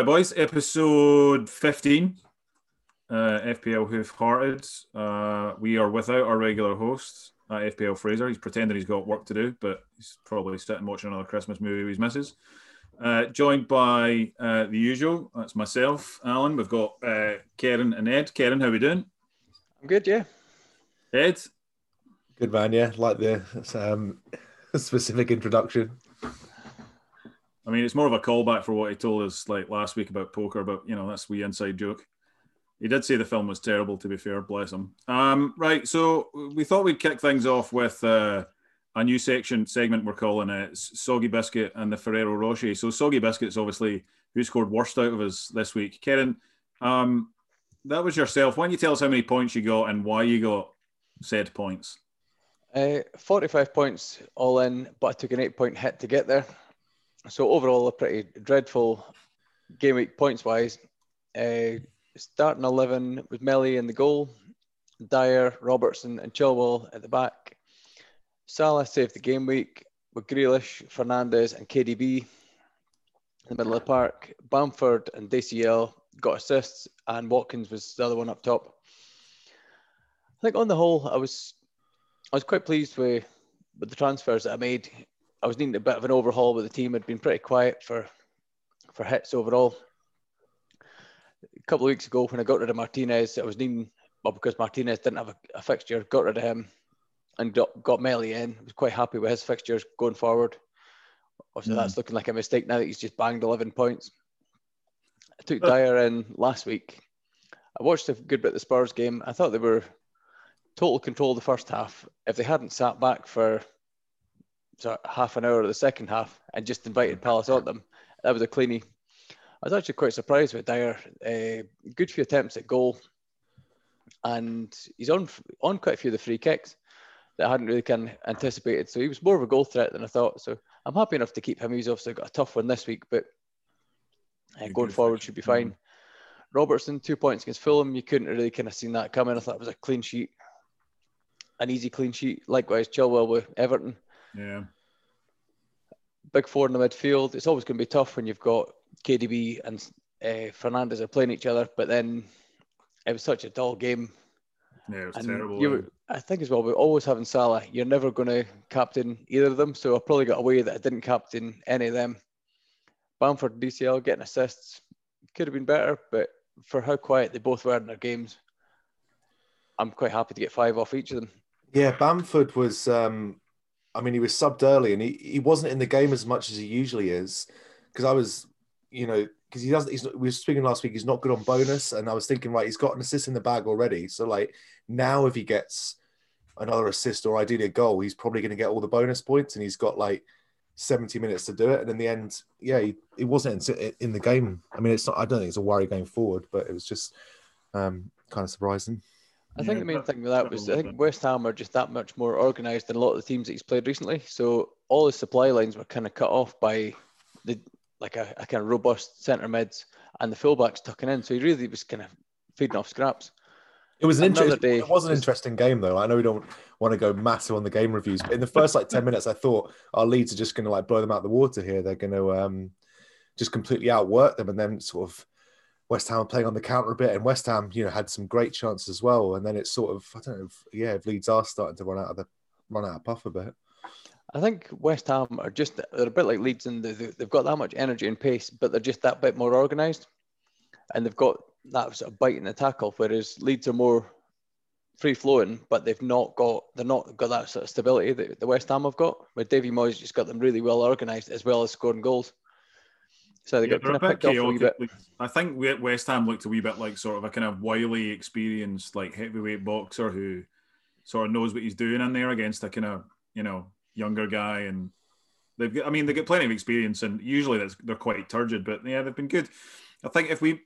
Alright, boys, episode 15, FPL Hoof Hearted. We are without our regular host, FPL Fraser. He's pretending he's got work to do, but he's probably sitting watching another Christmas movie with his missus. Joined by the usual, that's myself, Alan. We've got Karen and Ed. Karen, how are we doing? I'm good, yeah. Ed? Good, man, yeah. Like the specific introduction. I mean, it's more of a callback for what he told us like last week about poker, but, you know, that's a wee inside joke. He did say the film was terrible, to be fair, bless him. Right, so we thought we'd kick things off with a new segment we're calling it Soggy Biscuit and the Ferrero Rocher. So Soggy Biscuit's obviously who scored worst out of us this week. Karen, that was yourself. Why don't you tell us how many points you got and why you got said points? 45 points all in, but I took an 8-point hit to get there. So overall, a pretty dreadful game week points-wise. Starting 11 with Melly in the goal, Dyer, Robertson and Chilwell at the back. Salah saved the game week with Grealish, Fernandes and KDB in the middle of the park. Bamford and DCL got assists and Watkins was the other one up top. I think on the whole, I was quite pleased with the transfers that I made. I was needing a bit of an overhaul, but the team had been pretty quiet for hits overall. A couple of weeks ago, when I got rid of Martinez, I was needing, well, because Martinez didn't have a fixture, got rid of him and got Melly in. I was quite happy with his fixtures going forward. Obviously, that's looking like a mistake now that he's just banged 11 points. I took Dyer in last week. I watched a good bit of the Spurs game. I thought they were total control the first half. If they hadn't sat back for half an hour of the second half and just invited Palace on them, that was a cleanie. I was actually quite surprised with Dyer. Good few attempts at goal, and he's on quite a few of the free kicks that I hadn't really anticipated, so he was more of a goal threat than I thought, so I'm happy enough to keep him. He's obviously got a tough one this week, but going forward should be fine. Robertson, 2 points against Fulham. You couldn't really seen that coming. I thought it was a clean sheet, an easy clean sheet. Likewise Chilwell with Everton. Yeah, big four in the midfield. It's always going to be tough when you've got KDB and Fernandes are playing each other. But then it was such a dull game. Yeah, it was terrible. I think as well, we're always having Salah. You're never going to captain either of them. So I probably got away that I didn't captain any of them. Bamford, DCL getting assists could have been better, but for how quiet they both were in their games, I'm quite happy to get 5 off each of them. Yeah, Bamford was. I mean, he was subbed early and he wasn't in the game as much as he usually is, because I was, you know, because he doesn't, we were speaking last week, he's not good on bonus, and I was thinking, right, he's got an assist in the bag already. So, like, now if he gets another assist or ideally a goal, he's probably going to get all the bonus points, and he's got, like, 70 minutes to do it. And in the end, yeah, he wasn't in the game. I mean, it's not, I don't think it's a worry going forward, but it was just kind of surprising. I think the main thing with that was I think West Ham are just that much more organised than a lot of the teams that he's played recently. So all his supply lines were cut off by a robust centre mids and the fullbacks tucking in. So he really was feeding off scraps. It was an interesting game though. I know we don't want to go massive on the game reviews, but in the first 10 minutes, I thought our Leeds are just going to blow them out the water here. They're going to just completely outwork them, and then sort of. West Ham playing on the counter a bit, and West Ham, you know, had some great chances as well. And then it's sort of, I don't know, if Leeds are starting to run out of puff a bit. I think West Ham are they're a bit like Leeds, and they've got that much energy and pace, but they're just that bit more organised, and they've got that sort of bite in the tackle. Whereas Leeds are more free flowing, but they've not got that sort of stability that the West Ham have got. Where Davy Moyes just got them really well organised as well as scoring goals. So they got picked off a wee bit. I think West Ham looked a wee bit like sort of a wily, experienced, heavyweight boxer who sort of knows what he's doing in there against a younger guy. And they get plenty of experience, and usually they're quite turgid, but yeah, they've been good. I think if we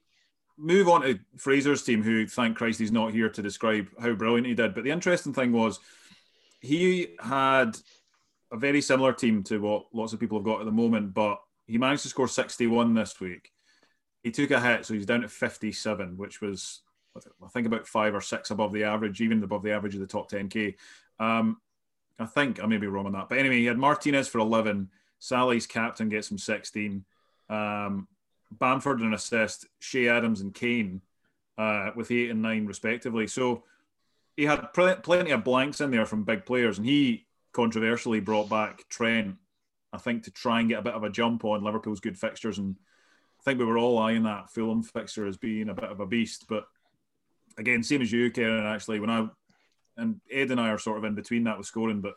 move on to Fraser's team, who, thank Christ, he's not here to describe how brilliant he did. But the interesting thing was he had a very similar team to what lots of people have got at the moment, but he managed to score 61 this week. He took a hit, so he's down at 57, which was, I think, about 5 or 6 above the average, even above the average of the top 10K. I think I may be wrong on that. But anyway, he had Martinez for 11. Sally's captain gets him 16. Bamford an assist, Shea Adams and Kane with 8 and 9 respectively. So he had plenty of blanks in there from big players, and he controversially brought back Trent, I think, to try and get a bit of a jump on Liverpool's good fixtures. And I think we were all eyeing that Fulham fixture as being a bit of a beast. But again, same as you, Karen, actually, when I and Ed and I are sort of in between that with scoring, but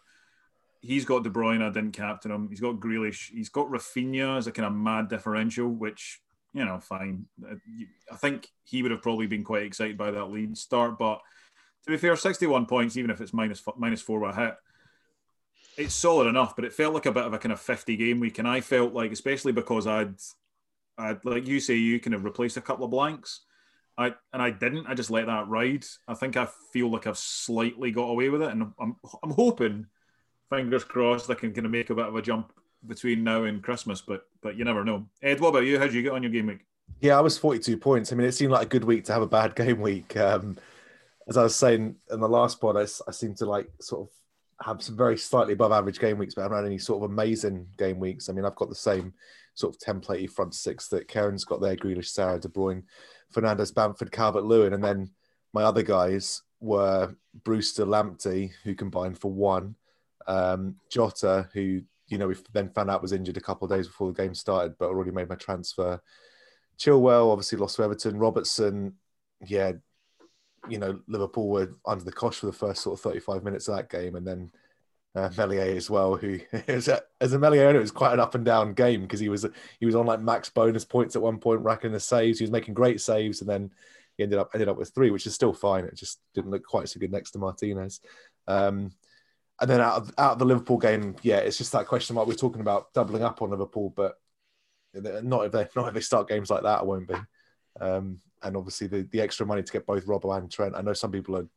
he's got De Bruyne, I didn't captain him. He's got Grealish. He's got Rafinha as a kind of mad differential, which, you know, fine. I think he would have probably been quite excited by that lead start. But to be fair, 61 points, even if it's minus four by a hit, it's solid enough, but it felt like a bit of a kind of 50 game week. And I felt like, especially because I'd like you say, you kind of replaced a couple of blanks. I just let that ride. I think I feel like I've slightly got away with it. And I'm hoping, fingers crossed, I can kind of make a bit of a jump between now and Christmas. But you never know. Ed, what about you? How did you get on your game week? Yeah, I was 42 points. I mean, it seemed like a good week to have a bad game week. As I was saying in the last pod, I seem to like sort of have some very slightly above average game weeks, but I haven't had any sort of amazing game weeks. I mean, I've got the same sort of template front six that Karen's got there: Grealish, Salah, De Bruyne, Fernandes, Bamford, Calvert-Lewin. And then my other guys were Brewster, Lamptey, who combined for 1, Jota, who, you know, we then found out was injured a couple of days before the game started, but already made my transfer. Chilwell, obviously lost to Everton. Robertson, yeah, you know, Liverpool were under the cosh for the first sort of 35 minutes of that game. And then Melly as well, who as a Melly owner, it was quite an up and down game because he was on like max bonus points at one point, racking the saves. He was making great saves, and then he ended up with 3, which is still fine. It just didn't look quite so good next to Martinez. And then out of the Liverpool game, yeah, it's just that question mark. We're talking about doubling up on Liverpool, but not if they start games like that, I won't be. And obviously the extra money to get both Robbo and Trent. I know some people are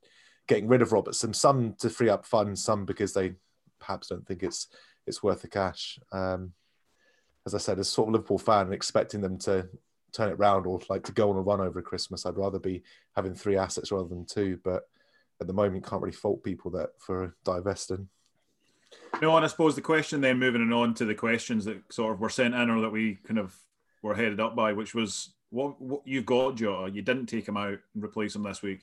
getting rid of Robertson, some to free up funds, some because they perhaps don't think it's worth the cash. As I said, as sort of Liverpool fan and expecting them to turn it round or like to go on a run over Christmas, I'd rather be having 3 assets rather than 2. But at the moment, can't really fault people that for divesting. No, and I suppose the question then, moving on to the questions that sort of were sent in or that we kind of were headed up by, which was, what you've got, Jota. You didn't take him out and replace him this week.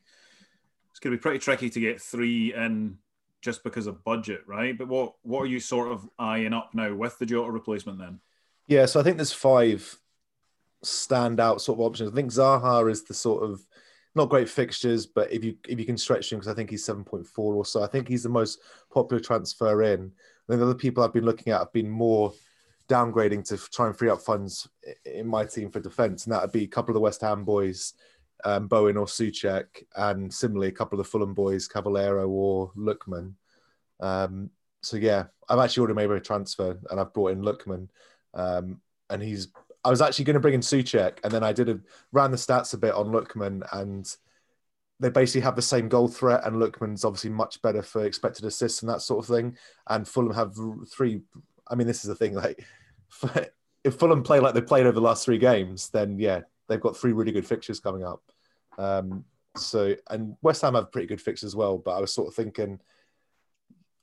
It's going to be pretty tricky to get 3 in just because of budget, right? But what are you sort of eyeing up now with the Jota replacement then? Yeah, so I think there's 5 standout sort of options. I think Zaha is the sort of, not great fixtures, but if you can stretch him, because I think he's 7.4 or so, I think he's the most popular transfer in. And then the other people I've been looking at have been more downgrading to try and free up funds in my team for defence, and that would be a couple of the West Ham boys, Bowen or Soucek, and similarly a couple of the Fulham boys, Cavaleiro or Lookman. So yeah, I've actually already made a transfer and I've brought in Lookman, and I was actually going to bring in Soucek, and then I ran the stats a bit on Lookman, and they basically have the same goal threat, and Lookman's obviously much better for expected assists and that sort of thing, and Fulham have 3... I mean, this is the thing, like, if Fulham play like they played over the last 3 games, then yeah, they've got 3 really good fixtures coming up. And West Ham have pretty good fixtures as well, but I was sort of thinking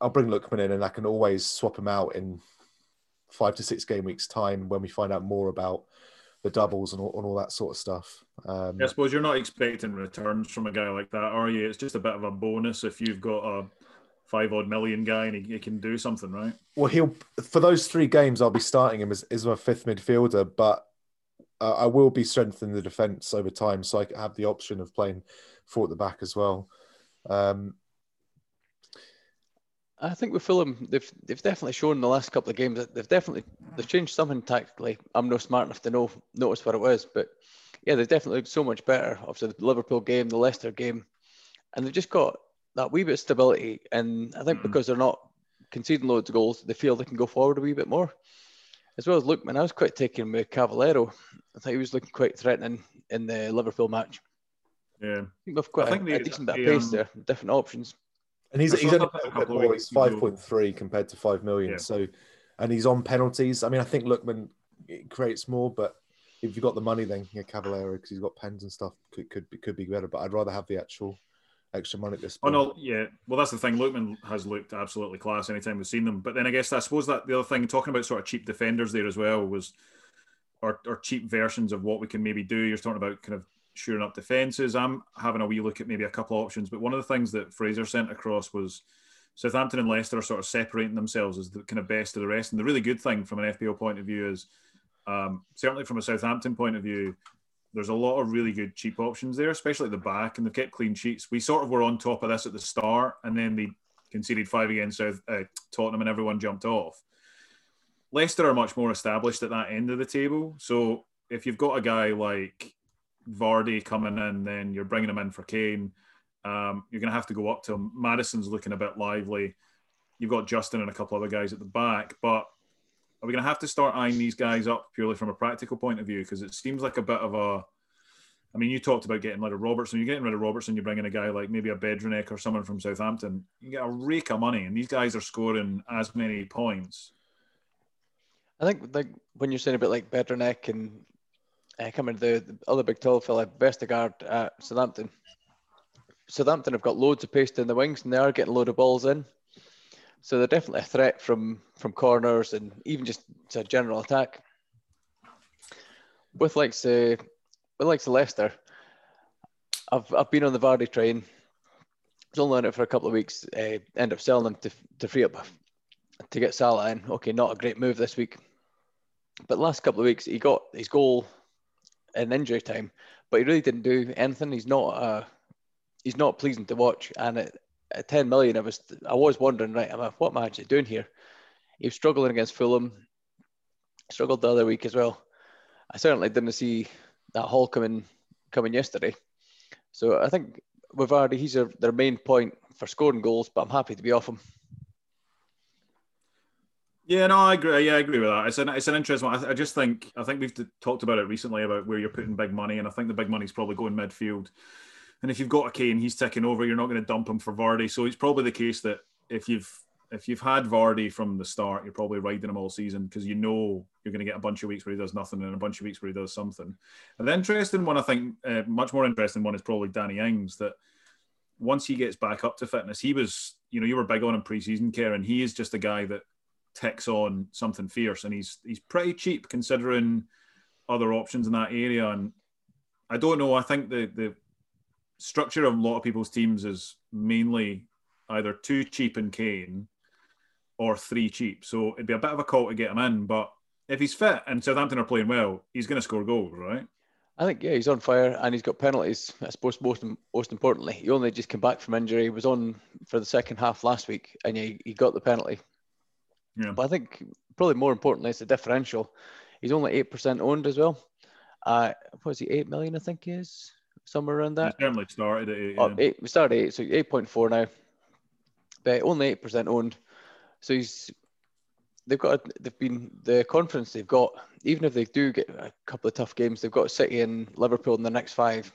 I'll bring Lookman in and I can always swap him out in 5 to 6 game weeks' time when we find out more about the doubles and all that sort of stuff. I suppose you're not expecting returns from a guy like that, are you? It's just a bit of a bonus if you've got a 5-odd million guy and he can do something, right? Well, for those 3 games, I'll be starting him as my 5th midfielder, but I will be strengthening the defence over time, so I have the option of playing 4 at the back as well. I think with Fulham, they've definitely shown in the last couple of games that they've changed something tactically. I'm not smart enough to notice what it was, but yeah, they've definitely looked so much better after the Liverpool game, the Leicester game, and they've just got that wee bit of stability. And I think because they're not conceding loads of goals, they feel they can go forward a wee bit more. As well as Lookman, I was quite taken with Cavaleiro. I thought he was looking quite threatening in the Liverpool match. Yeah, I think they've got a decent bit of pace there, different options. And he's only a couple more. He's 5.3 compared to 5 million. Yeah. So, and he's on penalties. I mean, I think Lookman creates more, but if you've got the money, then yeah, Cavaleiro, because he's got pens and stuff, could be better. But I'd rather have the actual extra money at this point. Oh no, yeah. Well, that's the thing. Lookman has looked absolutely class anytime we've seen them. But then I suppose that the other thing, talking about sort of cheap defenders there as well, was or cheap versions of what we can maybe do. You're talking about kind of shoring up defences. I'm having a wee look at maybe a couple of options, but one of the things that Fraser sent across was Southampton and Leicester are sort of separating themselves as the kind of best of the rest. And the really good thing from an FPL point of view is, certainly from a Southampton point of view, there's a lot of really good cheap options there, especially at the back, and they've kept clean sheets. We sort of were on top of this at the start, and then they conceded 5 against Tottenham and everyone jumped off. Leicester are much more established at that end of the table. So if you've got a guy like Vardy coming in, then you're bringing him in for Kane. You're going to have to go up to him. Madison's looking a bit lively. You've got Justin and a couple other guys at the back. But are we going to have to start eyeing these guys up purely from a practical point of view? Because it seems like a bit of a... I mean, you talked about getting rid of Robertson. You're getting rid of Robertson, you bring in a guy like maybe a Bedrenek or someone from Southampton. You get a rake of money, and these guys are scoring as many points. I think like when you're saying a bit like Bedrenek and coming to the other big tall fella, Vestergaard at Southampton. Southampton have got loads of pace down the wings, and they are getting a load of balls in. So they're definitely a threat from corners and even just to a general attack. With like say... But like Leicester, I've been on the Vardy train. I was only on it for a couple of weeks. End up selling them to free up to get Salah in. Okay, not a great move this week, but last couple of weeks he got his goal in injury time, but he really didn't do anything. He's not pleasing to watch. And at 10 million, I was wondering, right, what am I actually doing here? He was struggling against Fulham. Struggled the other week as well. I certainly didn't see that haul coming yesterday. So I think with Vardy, he's their main point for scoring goals, but I'm happy to be off him. Yeah, no, I agree. Yeah, I agree with that. It's an interesting one. I think we've talked about it recently about where you're putting big money, and I think the big money's probably going midfield. And if you've got a Kane, he's ticking over, you're not going to dump him for Vardy. So it's probably the case that if you've had Vardy from the start, you're probably riding him all season because you know you're going to get a bunch of weeks where he does nothing and a bunch of weeks where he does something. And the interesting one, I think, much more interesting one is probably Danny Ings, that once he gets back up to fitness, he was, you were big on him pre-season, Karen. He is just a guy that ticks on something fierce, and he's pretty cheap considering other options in that area. And I don't know, I think the structure of a lot of people's teams is mainly either too cheap in Kane or 3 cheap. So it'd be a bit of a call to get him in, but if he's fit and Southampton are playing well, he's going to score goals, right? I think, yeah, he's on fire and he's got penalties. I suppose most importantly, he only just came back from injury. He was on for the second half last week and he got the penalty. Yeah. But I think probably more importantly, it's the differential. He's only 8% owned as well. What is he, 8 million, I think he is? Somewhere around that. He certainly started at 8. Oh, 8, we started at 8, so 8.4 now. But only 8% owned. So the confidence they've got, even if they do get a couple of tough games, they've got City and Liverpool in the next 5.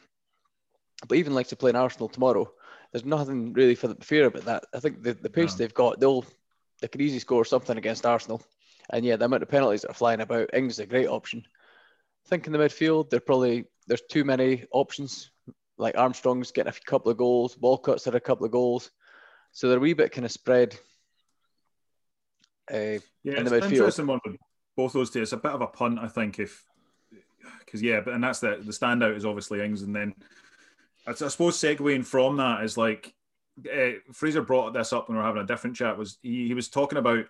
But even like to play in Arsenal tomorrow, there's nothing really for the fear about that. I think the pace they've got, they could easily score something against Arsenal. And yeah, the amount of penalties that are flying about, Ings is a great option. I think in the midfield, there's too many options. Like Armstrong's getting a couple of goals, Walcott's had a couple of goals. So they're a wee bit kind of spread. Yeah, it's an interesting one with both those two. It's a bit of a punt, I think, and that's the standout is obviously Ings, and then I suppose segueing from that is like Fraser brought this up when we were having a different chat. Was he was talking about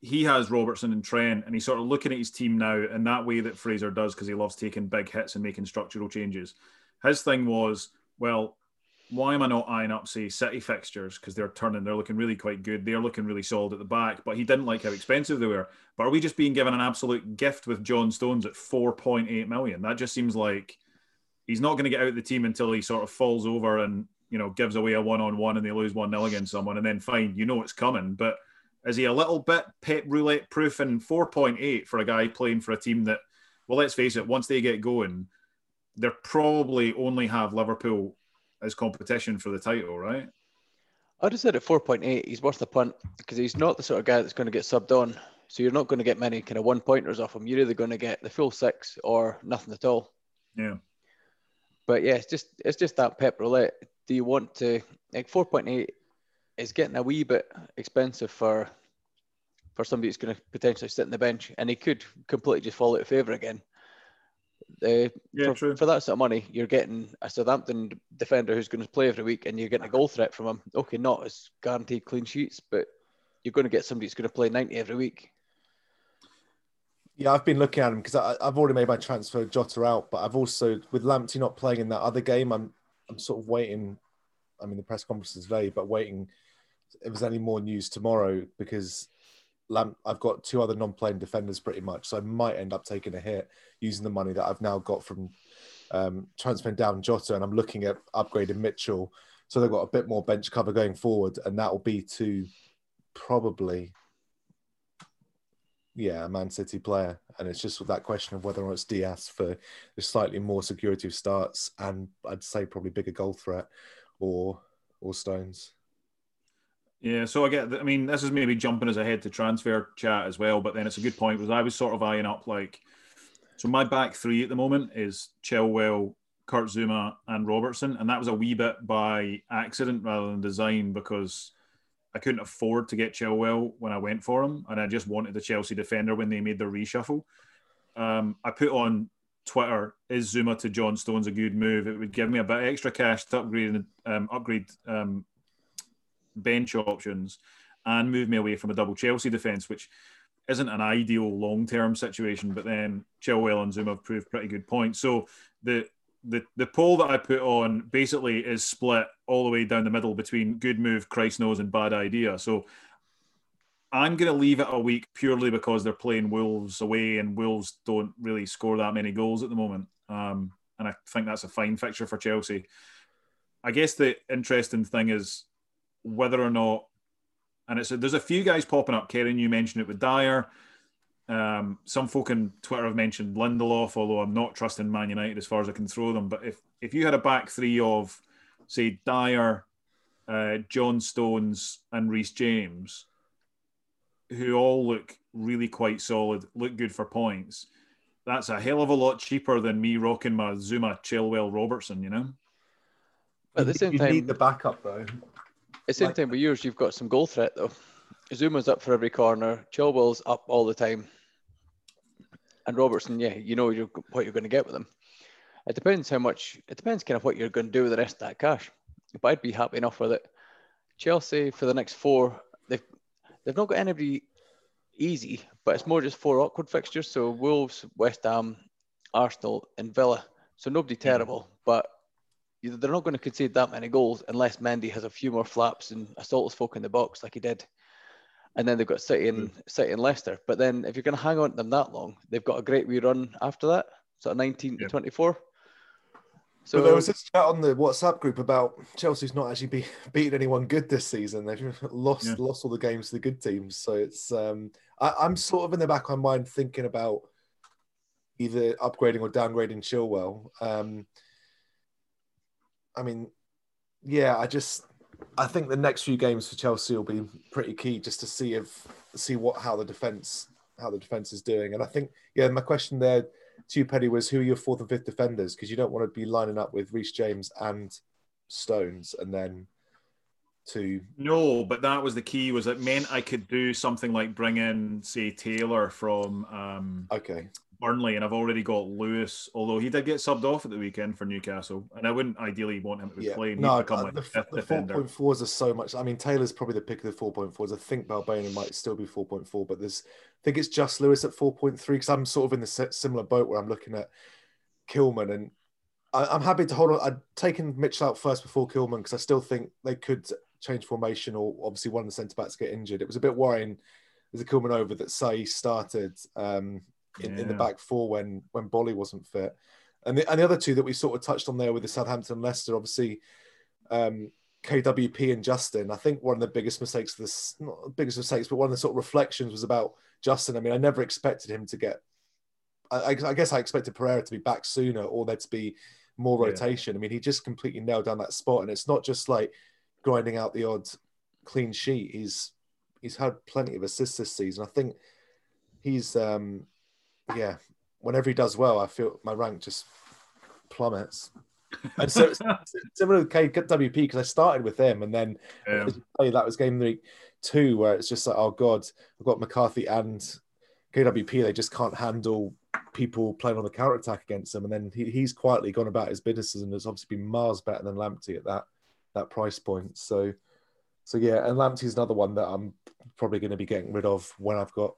he has Robertson and Trent, and he's sort of looking at his team now in that way that Fraser does because he loves taking big hits and making structural changes. His thing was, well, why am I not eyeing up, say, City fixtures? Because they're looking really quite good. They're looking really solid at the back, but he didn't like how expensive they were. But are we just being given an absolute gift with John Stones at 4.8 million? That just seems like he's not going to get out of the team until he sort of falls over and, gives away a 1-on-1 and they lose 1-0 against someone, and then fine, it's coming. But is he a little bit Pep Roulette proof in 4.8 for a guy playing for a team that, well, let's face it, once they get going, they probably only have Liverpool as competition for the title, right? I just said at 4.8, he's worth a punt because he's not the sort of guy that's going to get subbed on. So you're not going to get many kind of one-pointers off him. You're either going to get the full 6 or nothing at all. Yeah. But yeah, it's just that Pep Roulette. Do you want to, like, 4.8 is getting a wee bit expensive for for somebody that's going to potentially sit on the bench, and he could completely just fall out of favour again. For that sort of money, you're getting a Southampton defender who's going to play every week, and you're getting a goal threat from him. Okay, not as guaranteed clean sheets, but you're going to get somebody that's going to play 90 every week. Yeah, I've been looking at him because I've already made my transfer Jota out, but I've also, with Lamptey not playing in that other game, I'm sort of waiting. I mean, the press conference is today, but waiting if there's any more news tomorrow, because I've got two other non-playing defenders pretty much, so I might end up taking a hit using the money that I've now got from transferring down Jota, and I'm looking at upgrading Mitchell, so they've got a bit more bench cover going forward, and that will be to probably a Man City player, and it's just with that question of whether or not it's Diaz for the slightly more security of starts, and I'd say probably bigger goal threat or Stones. Yeah, so I mean, this is maybe jumping us ahead to transfer chat as well, but then it's a good point because I was sort of eyeing up so my back three at the moment is Chilwell, Kurt Zuma and Robertson, and that was a wee bit by accident rather than design because I couldn't afford to get Chilwell when I went for him, and I just wanted the Chelsea defender when they made the reshuffle. I put on Twitter, is Zuma to John Stones a good move? It would give me a bit of extra cash to upgrade bench options and move me away from a double Chelsea defence, which isn't an ideal long-term situation, but then Chilwell and Zuma have proved pretty good points. So the poll that I put on basically is split all the way down the middle between good move, Christ knows, and bad idea. So I'm going to leave it a week purely because they're playing Wolves away and Wolves don't really score that many goals at the moment. And I think that's a fine fixture for Chelsea. I guess the interesting thing is whether or not, and there's a few guys popping up. Karen, you mentioned it with Dyer. Some folk on Twitter have mentioned Lindelof, although I'm not trusting Man United as far as I can throw them. But if you had a back three of, say, Dyer, John Stones and Reece James, who all look really quite solid, look good for points, that's a hell of a lot cheaper than me rocking my Zuma, Chilwell, Robertson, you know? But at the same time, you need the backup, though. At the same time with yours, you've got some goal threat, though. Zuma's up for every corner. Chilwell's up all the time. And Robertson, you know what you're going to get with him. It depends kind of what you're going to do with the rest of that cash. But I'd be happy enough with it. Chelsea, for the next four, they've not got anybody easy, but it's more just four awkward fixtures. So Wolves, West Ham, Arsenal and Villa. So nobody terrible, but they're not going to concede that many goals unless Mendy has a few more flaps and assaults folk in the box like he did. And then they've got City and Leicester. But then if you're going to hang on to them that long, they've got a great wee run after that, sort of 19 to 24. So there was this chat on the WhatsApp group about Chelsea's not actually beating anyone good this season. They've lost all the games to the good teams. So it's I'm sort of in the back of my mind thinking about either upgrading or downgrading Chilwell. I think the next few games for Chelsea will be pretty key just to see how the defense is doing. And I think, my question there to you, Petty, was who are your fourth and fifth defenders? Because you don't want to be lining up with Reece James and Stones and then but that was the key, was it meant I could do something like bring in, say, Taylor from Burnley, and I've already got Lewis, although he did get subbed off at the weekend for Newcastle, and I wouldn't ideally want him to be playing. The 4.4s are so much. I mean, Taylor's probably the pick of the 4.4s. I think Balboni might still be 4.4, but I think it's just Lewis at 4.3, because I'm sort of in the similar boat where I'm looking at Kilman, and I'm happy to hold on. I'd taken Mitchell out first before Kilman because I still think they could change formation, or obviously one of the centre-backs get injured. It was a bit worrying as a Kilman over that Say started in the back four when Bolly wasn't fit. And the other two that we sort of touched on there with the Southampton and Leicester, obviously KWP and Justin. I think one of the biggest mistakes, but one of the sort of reflections was about Justin. I mean, I never expected him to get... I guess I expected Pereira to be back sooner or there to be more rotation. I mean, he just completely nailed down that spot, and it's not just like grinding out the odd clean sheet. He's had plenty of assists this season. I think he's whenever he does well, I feel my rank just plummets. And so it's similar with KWP, because I started with him, and then that was game of the week. two where it's just like, oh God, I've got McCarthy and KWP. They just can't handle people playing on the counter-attack against them. And then he's quietly gone about his business and has obviously been miles better than Lamptey at that price point. So yeah, and Lamptey's another one that I'm probably going to be getting rid of when I've got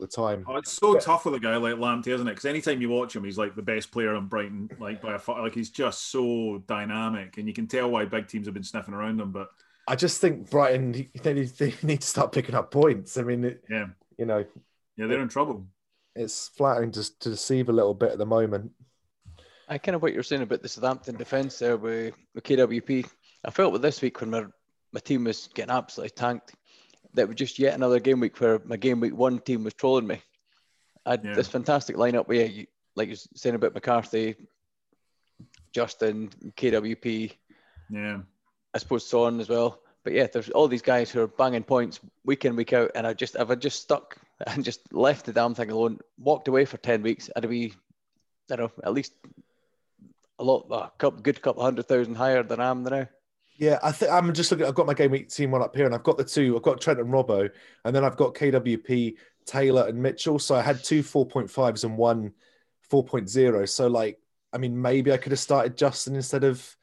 the time. Oh, it's so tough with a guy like Lamptey, isn't it? Because anytime you watch him, he's like the best player on Brighton, like by a far. Like, he's just so dynamic, and you can tell why big teams have been sniffing around him. But I just think Brighton, they need to start picking up points. I mean, they're in trouble. It's flattering to deceive a little bit at the moment. I kind of what you're saying about the Southampton defence there with KWP. I felt with this week when my team was getting absolutely tanked, that was just yet another game week where my game week one team was trolling me. I had this fantastic lineup where, like you're saying about McCarthy, Justin, KWP. Yeah. I suppose Son as well. But yeah, there's all these guys who are banging points week in, week out. And if I just stuck and just left the damn thing alone, walked away for 10 weeks, I'd be, I don't know, at least a good couple 100,000 higher than I am now. Yeah, I think I'm just looking. I've got my game week team one up here, and I've got the two. I've got Trent and Robbo, and then I've got KWP, Taylor, and Mitchell. So I had two 4.5s and one 4.0. So, like, I mean, maybe I could have started Justin instead of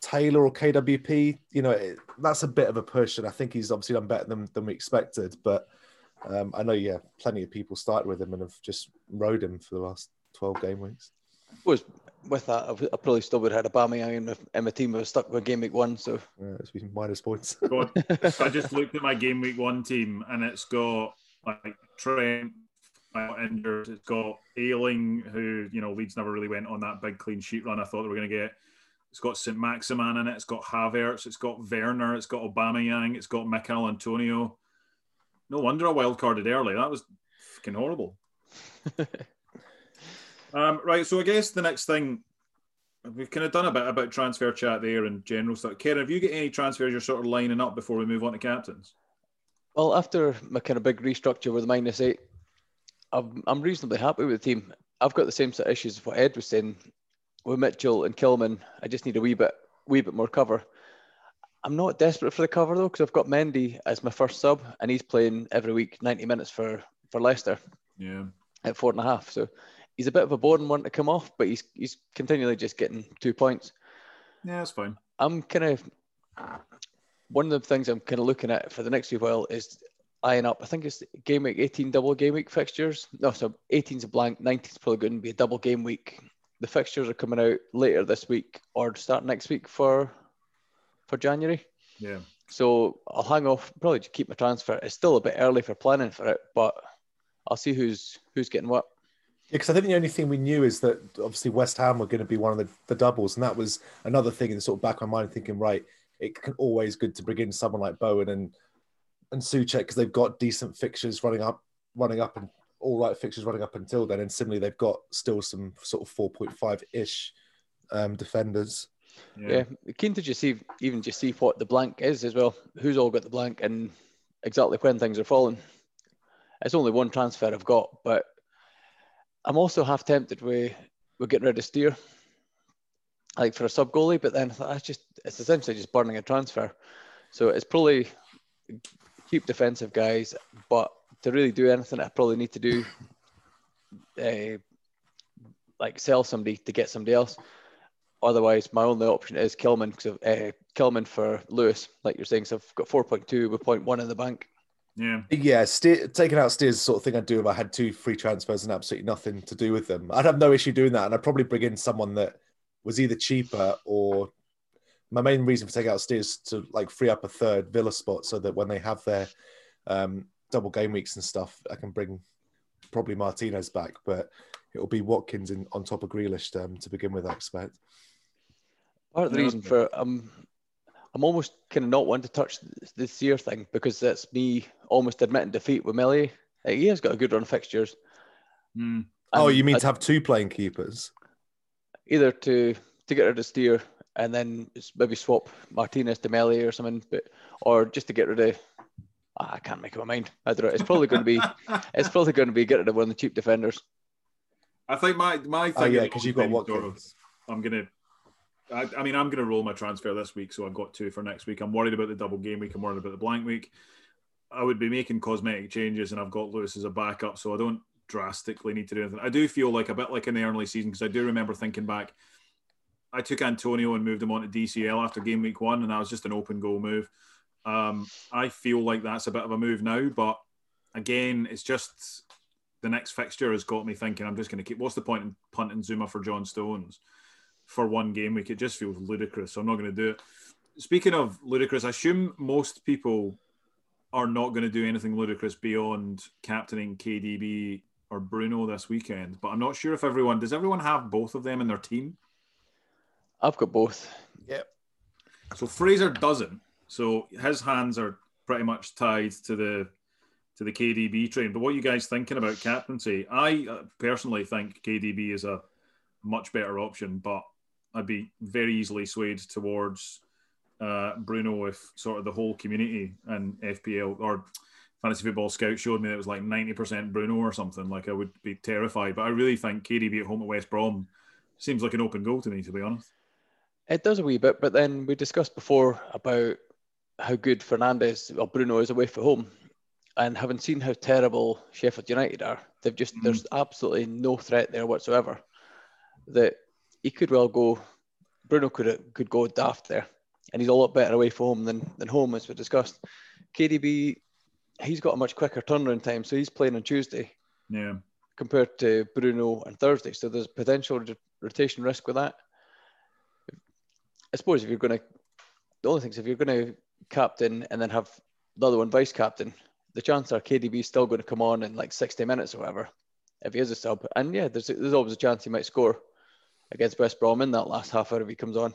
Taylor or KWP. You know, that's a bit of a push, and I think he's obviously done better than we expected. But I know, plenty of people started with him and have just rode him for the last 12 game weeks. With that, I probably still would have had Aubameyang in my team. I was stuck with game week one, so it's been minus points. God, I just looked at my game week one team, and it's got like Trent injured. It's got Ailing, who Leeds never really went on that big clean sheet run I thought they were going to get. It's got St Maximan in it. It's got Havertz. It's got Werner. It's got Aubameyang. It's got Mikel Antonio. No wonder I wildcarded early. That was fucking horrible. Right, so I guess the next thing, we've kind of done a bit about transfer chat there and general stuff. Karen, have you got any transfers you're sort of lining up before we move on to captains? Well, after my kind of big restructure with the -8, I'm reasonably happy with the team. I've got the same sort of issues as what Ed was saying with Mitchell and Kilman. I just need a wee bit more cover. I'm not desperate for the cover though, because I've got Mendy as my first sub, and he's playing every week 90 minutes for Leicester. Yeah, at 4.5. So. He's a bit of a boring one to come off, but he's continually just getting 2 points. Yeah, that's fine. I'm kind of... One of the things I'm kind of looking at for the next few while is eyeing up. I think it's game week 18 double game week fixtures. No, so 18's a blank, 19's probably going to be a double game week. The fixtures are coming out later this week or start next week for January. Yeah. So I'll hang off, probably just keep my transfer. It's still a bit early for planning for it, but I'll see who's getting what. Because I think the only thing we knew is that obviously West Ham were going to be one of the doubles, and that was another thing in the sort of back of my mind, thinking, right, it can always good to bring in someone like Bowen and Soucek, because they've got decent fixtures running up, and all right fixtures running up until then, and similarly they've got still some sort of 4.5-ish defenders. Yeah, keen to just see what the blank is as well, who's all got the blank, and exactly when things are falling. It's only one transfer I've got, but I'm also half tempted with getting rid of Steer, like for a sub goalie, but then it's essentially just burning a transfer. So it's probably keep defensive guys, but to really do anything, I probably need to do like sell somebody to get somebody else. Otherwise, my only option is Kilman, because Kilman for Lewis, like you're saying. So I've got 4.2 with 0.1 in the bank. Yeah. Taking out Steers is the sort of thing I'd do if I had two free transfers and absolutely nothing to do with them. I'd have no issue doing that, and I'd probably bring in someone that was either cheaper, or my main reason for taking out Steers is to like free up a third Villa spot, so that when they have their double game weeks and stuff, I can bring probably Martinez back, but it'll be Watkins on top of Grealish to begin with, I expect. Part of the reason for I'm almost kind of not wanting to touch the Seer thing, because that's me almost admitting defeat with Melly. Like, he has got a good run of fixtures. Mm. Oh, you mean to have two playing keepers? Either to get rid of Steer and then maybe swap Martinez to Melly or something, or just to get rid of... I can't make up my mind. I don't know. It's probably going to be get rid of one of the cheap defenders. I think my thing... Oh, yeah, because you've got Watkins. I'm going to I mean, I'm going to roll my transfer this week, so I've got two for next week. I'm worried about the double game week. I'm worried about the blank week. I would be making cosmetic changes, and I've got Lewis as a backup, so I don't drastically need to do anything. I do feel like a bit like in the early season, because I do remember thinking back, I took Antonio and moved him on to DCL after game week one, and that was just an open goal move. I feel like that's a bit of a move now, but again, it's just the next fixture has got me thinking I'm just going to keep, what's the point in punting Zuma for John Stones for one game week? It just feels ludicrous, so I'm not going to do it. Speaking of ludicrous, I assume most people are not going to do anything ludicrous beyond captaining KDB or Bruno this weekend, but I'm not sure if everyone, does everyone have both of them in their team? I've got both. Yep. So Fraser doesn't. So his hands are pretty much tied to the KDB train. But what are you guys thinking about captaincy? I personally think KDB is a much better option, but I'd be very easily swayed towards Bruno if sort of the whole community and FPL or Fantasy Football Scout showed me that it was like 90% Bruno or something. Like, I would be terrified. But I really think KDB at home at West Brom seems like an open goal to me, to be honest. It does a wee bit, but then we discussed before about how good Fernandes or Bruno is away from home, and having seen how terrible Sheffield United are, they've just there's absolutely no threat there whatsoever. That he could well go, Bruno could go daft there, and he's a lot better away from home than home, as we discussed. KDB, he's got a much quicker turnaround time, so he's playing on Tuesday, yeah, compared to Bruno on Thursday. So there's potential rotation risk with that. I suppose if you're going to, the only thing is if you're going to captain and then have the other one vice captain, the chances are KDB's still going to come on in like 60 minutes or whatever, if he is a sub. And yeah, there's always a chance he might score against West Brom in that last half hour if he comes on.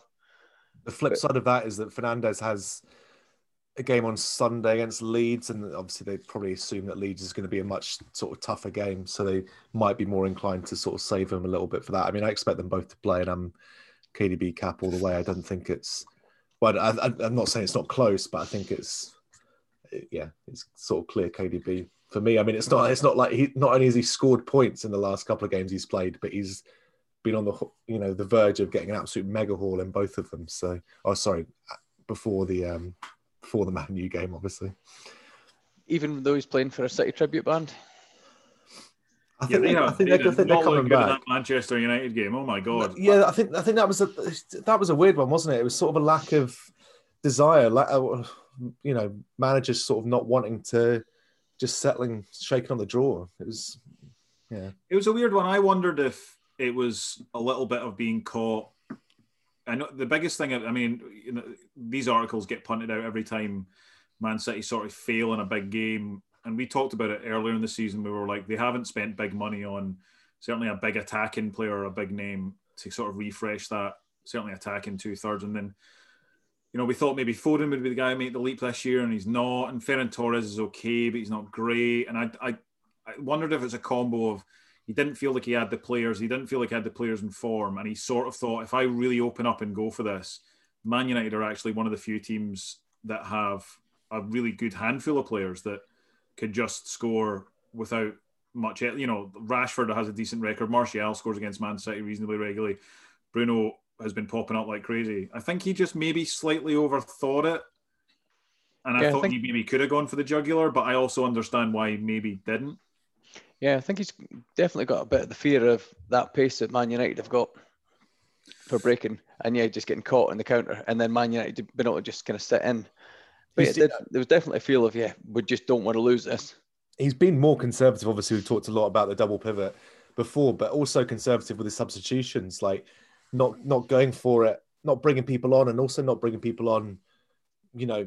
The flip side of that is that Fernandes has a game on Sunday against Leeds, and obviously they probably assume that Leeds is going to be a much sort of tougher game, so they might be more inclined to sort of save him a little bit for that. I mean, I expect them both to play, and I'm KDB cap all the way. I don't think it's, well, I'm not saying it's not close, but I think it's, yeah, it's sort of clear KDB for me. I mean, it's not like he, not only has he scored points in the last couple of games he's played, but he's been on the, you know, the verge of getting an absolute mega haul in both of them. So, oh, sorry, before the Man U game, obviously. Even though he's playing for a City tribute band. I think they're coming back. That Manchester United game. Oh my God! Yeah, I think that was a weird one, wasn't it? It was sort of a lack of desire, like, you know, managers sort of not wanting to, just settling, shaking on the draw. It was, yeah, it was a weird one. I wondered if it was a little bit of being caught. I know the biggest thing. I mean, you know, these articles get punted out every time Man City sort of fail in a big game. And we talked about it earlier in the season. We were like, they haven't spent big money on certainly a big attacking player or a big name to sort of refresh that, certainly attacking two-thirds. And then, you know, we thought maybe Foden would be the guy who made the leap this year, and he's not. And Ferran Torres is okay, but he's not great. And I wondered if it's a combo of he didn't feel like he had the players, he didn't feel like he had the players in form, and he sort of thought, if I really open up and go for this, Man United are actually one of the few teams that have a really good handful of players that could just score without much, you know. Rashford has a decent record. Martial scores against Man City reasonably regularly. Bruno has been popping up like crazy. I think he just maybe slightly overthought it. And yeah, I thought he maybe could have gone for the jugular, but I also understand why he maybe didn't. Yeah, I think he's definitely got a bit of the fear of that pace that Man United have got for breaking. And yeah, just getting caught in the counter. And then Man United been able to just kind of sit in. But there was definitely a feel of, yeah, we just don't want to lose this. He's been more conservative, obviously. We've talked a lot about the double pivot before, but also conservative with his substitutions, like not going for it, not bringing people on, and also not bringing people on, you know,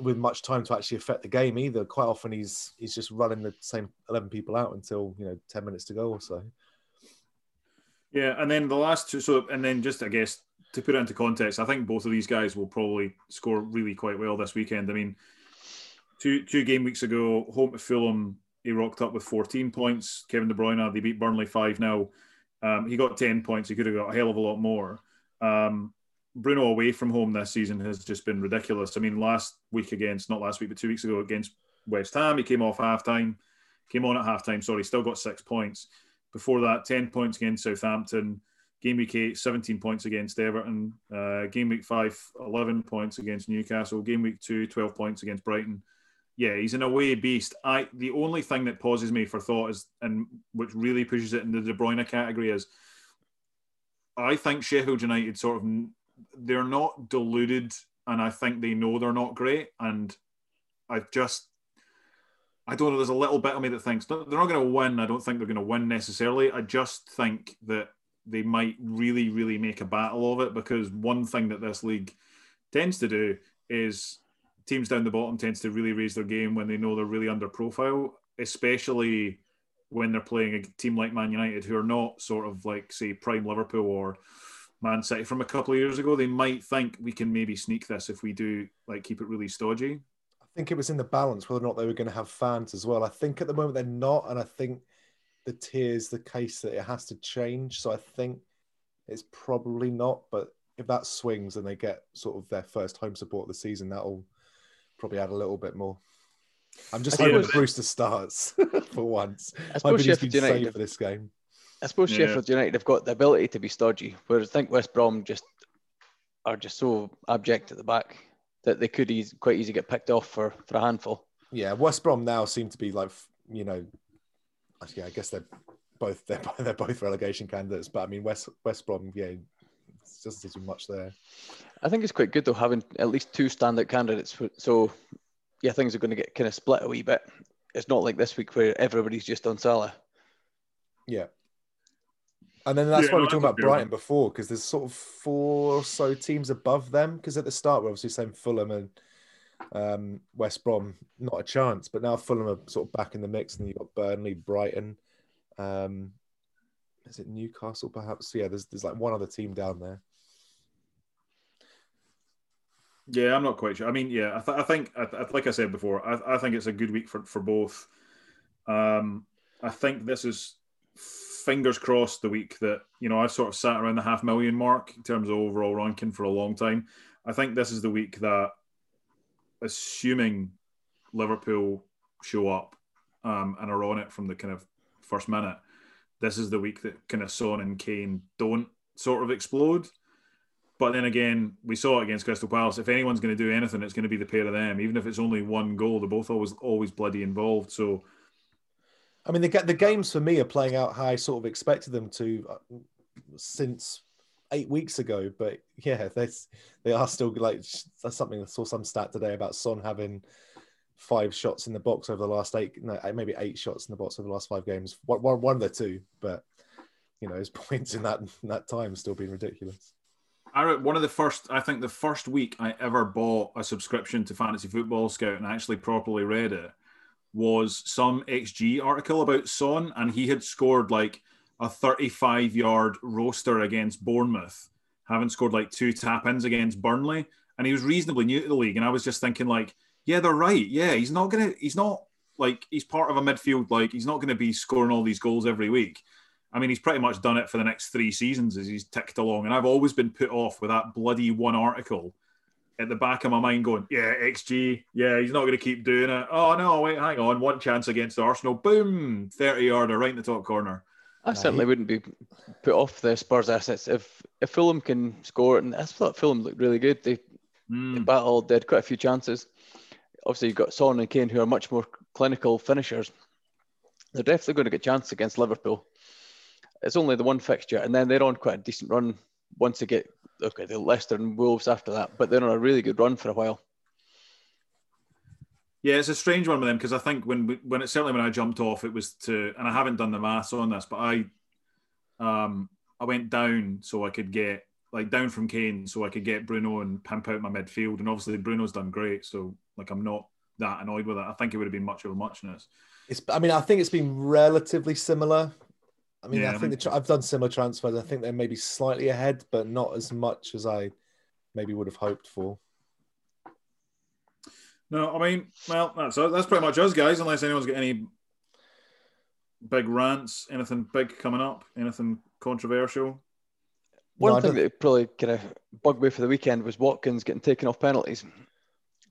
with much time to actually affect the game either. Quite often he's just running the same 11 people out until, you know, 10 minutes to go or so. Yeah, and then the last two, so, and then just, I guess, to put it into context, I think both of these guys will probably score really quite well this weekend. I mean, two game weeks ago, home to Fulham, he rocked up with 14 points. Kevin De Bruyne, they beat Burnley 5-0. He got 10 points. He could have got a hell of a lot more. Bruno away from home this season has just been ridiculous. I mean, not last week, but 2 weeks ago against West Ham, he came on at half-time, still got 6 points. Before that, 10 points against Southampton. Game week 8, 17 points against Everton. Game week 5, 11 points against Newcastle. Game week 2, 12 points against Brighton. Yeah, he's an away beast. The only thing that pauses me for thought is, and which really pushes it in the De Bruyne category, is I think Sheffield United sort of, they're not deluded, and I think they know they're not great. And I don't know, there's a little bit of me that thinks they're not going to win. I don't think they're going to win necessarily. I just think that they might really, really make a battle of it, because one thing that this league tends to do is teams down the bottom tends to really raise their game when they know they're really under profile, especially when they're playing a team like Man United, who are not sort of like, say, prime Liverpool or Man City from a couple of years ago. They might think we can maybe sneak this if we do like keep it really stodgy. I think it was in the balance whether or not they were going to have fans as well. I think at the moment they're not, and I think the tiers, the case that it has to change. So I think it's probably not, but if that swings and they get sort of their first home support of the season, that'll probably add a little bit more. I'm just hoping Brewster starts for once. I suppose Sheffield United for this game. I suppose Sheffield United have got the ability to be stodgy, whereas I think West Brom are just so abject at the back that they could quite easily get picked off for a handful. Yeah, West Brom now seem to be like, you know, yeah, I guess they're both relegation candidates, but I mean West Brom, yeah, it's just there's much there. I think it's quite good though having at least two standout candidates, so yeah, things are going to get kind of split a wee bit. It's not like this week where everybody's just on Salah. Yeah, and then that's why we're talking about Brighton before, because there's sort of four or so teams above them. Because at the start we're obviously saying Fulham and West Brom, not a chance, but now Fulham are sort of back in the mix, and you've got Burnley, Brighton, is it Newcastle perhaps? So yeah, there's like one other team down there. Yeah, I'm not quite sure. I mean, yeah, I think, like I said before, I think it's a good week for both. I think this is, fingers crossed, the week that, you know, I've sort of sat around the 500,000 mark in terms of overall ranking for a long time. I think this is the week that, assuming Liverpool show up and are on it from the kind of first minute, this is the week that kind of Son and Kane don't sort of explode. But then again, we saw it against Crystal Palace. If anyone's going to do anything, it's going to be the pair of them. Even if it's only one goal, they're both always bloody involved. So, I mean, the games for me are playing out how I sort of expected them to since 8 weeks ago, but yeah, they are still like, that's something. I saw some stat today about Son having 5 shots in the box over the last 8 shots in the box over the last 5 games. One of the two, but you know, his points in that time has still been ridiculous. I think the first week I ever bought a subscription to Fantasy Football Scout and actually properly read it was some XG article about Son, and he had scored like a 35-yard roaster against Bournemouth, having scored like 2 tap-ins against Burnley, and he was reasonably new to the league. And I was just thinking, like, yeah, they're right. Yeah, he's part of a midfield. Like, he's not gonna be scoring all these goals every week. I mean, he's pretty much done it for the next 3 seasons as he's ticked along. And I've always been put off with that bloody one article at the back of my mind going, yeah, XG, yeah, he's not gonna keep doing it. Oh no, wait, hang on. 1 chance against Arsenal, boom, 30-yarder right in the top corner. I certainly wouldn't be put off the Spurs assets if Fulham can score. And I thought Fulham looked really good. They battled, they had quite a few chances. Obviously, you've got Son and Kane, who are much more clinical finishers. They're definitely going to get chances against Liverpool. It's only the one fixture, and then they're on quite a decent run once they get the Leicester and Wolves after that. But they're on a really good run for a while. Yeah, it's a strange one with them, because I think when I jumped off, it was to, and I haven't done the maths on this, but I went down so I could get like down from Kane so I could get Bruno and pimp out my midfield, and obviously Bruno's done great, so like I'm not that annoyed with it. I think it would have been much of a muchness. I think it's been relatively similar. I mean, yeah, I think I've done similar transfers. I think they're maybe slightly ahead, but not as much as I maybe would have hoped for. No, I mean, well, that's pretty much us, guys, unless anyone's got any big rants, anything big coming up, anything controversial. One thing that probably kind of bugged me for the weekend was Watkins getting taken off penalties.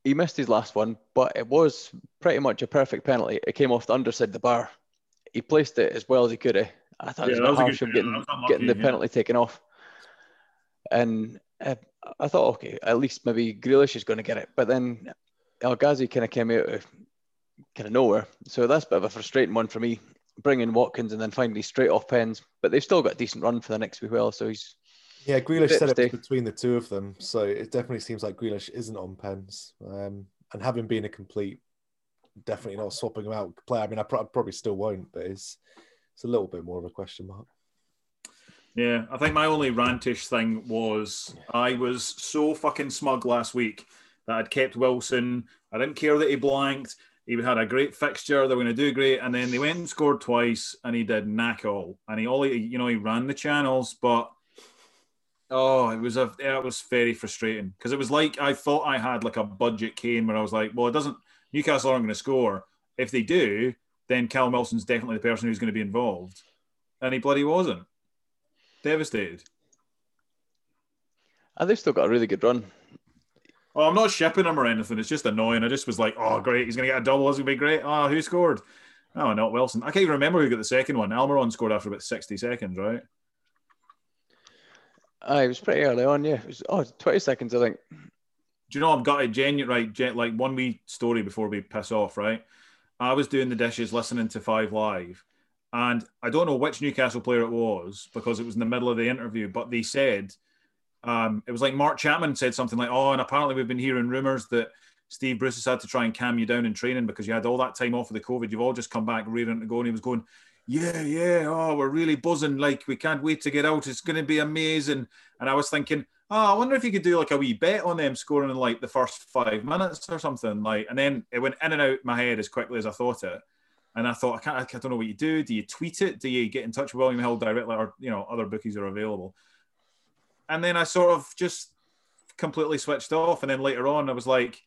He missed his last one, but it was pretty much a perfect penalty. It came off the underside of the bar. He placed it as well as he could have. I thought it was a harsh him getting the penalty taken off. And I thought, okay, at least maybe Grealish is going to get it. But then El Ghazi kind of came out of kind of nowhere. So that's a bit of a frustrating one for me, bringing Watkins and then finally straight off pens. But they've still got a decent run for the next week. Well, so he's... Yeah, Grealish said it between the two of them. So it definitely seems like Grealish isn't on pens. And having been a complete, definitely not swapping him out player. I mean, I probably still won't, but it's a little bit more of a question mark. Yeah, I think my only rantish thing was I was so fucking smug last week that I'd kept Wilson. I didn't care that he blanked. He had a great fixture. They were going to do great. And then they went and scored twice and he did knack all. And he only, you know, he ran the channels, but oh, it was very frustrating because it was like I thought I had like a budget cane where I was like, well, it doesn't, Newcastle aren't going to score. If they do, then Callum Wilson's definitely the person who's going to be involved. And he bloody wasn't. Devastated. And they've still got a really good run. Oh, I'm not shipping him or anything. It's just annoying. I just was like, oh, great. He's going to get a double. This is going to be great. Oh, who scored? Oh, not Wilson. I can't even remember who got the second one. Almiron scored after about 60 seconds, right? It was pretty early on, yeah. It was 20 seconds, I think. Do you know, I've got a genuine, right, like one wee story before we piss off, right? I was doing the dishes, listening to Five Live. And I don't know which Newcastle player it was because it was in the middle of the interview, but they said, it was like Mark Chapman said something like, oh, and apparently we've been hearing rumours that Steve Bruce has had to try and calm you down in training because you had all that time off with the COVID. You've all just come back rearing to go. And he was going, yeah, oh, we're really buzzing. Like, we can't wait to get out. It's going to be amazing. And I was thinking, oh, I wonder if you could do like a wee bet on them scoring in like the first 5 minutes or something. Like, and then it went in and out my head as quickly as I thought it. And I thought, I don't know what you do. Do you tweet it? Do you get in touch with William Hill directly? Or, you know, other bookies are available. And then I sort of just completely switched off. And then later on, I was like,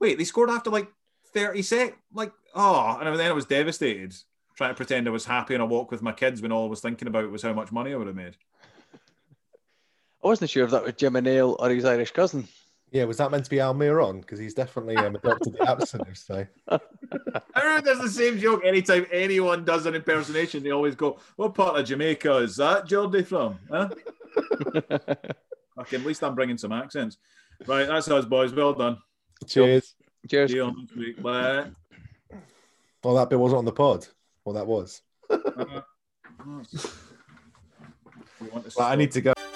wait, they scored after like 30 seconds? Like, oh. And then I was devastated, trying to pretend I was happy on a walk with my kids when all I was thinking about was how much money I would have made. I wasn't sure if that was Jim and Nail or his Irish cousin. Yeah, was that meant to be Almiron? Because he's definitely adopted the absenter, so. I remember there's the same joke anytime anyone does an impersonation, they always go, what part of Jamaica is that Jordy from? Huh? Okay, at least I'm bringing some accents. Right, that's us, boys. Well done. Cheers. Cheers. Bye. Well, that bit wasn't on the pod. Well, that was. I need to go.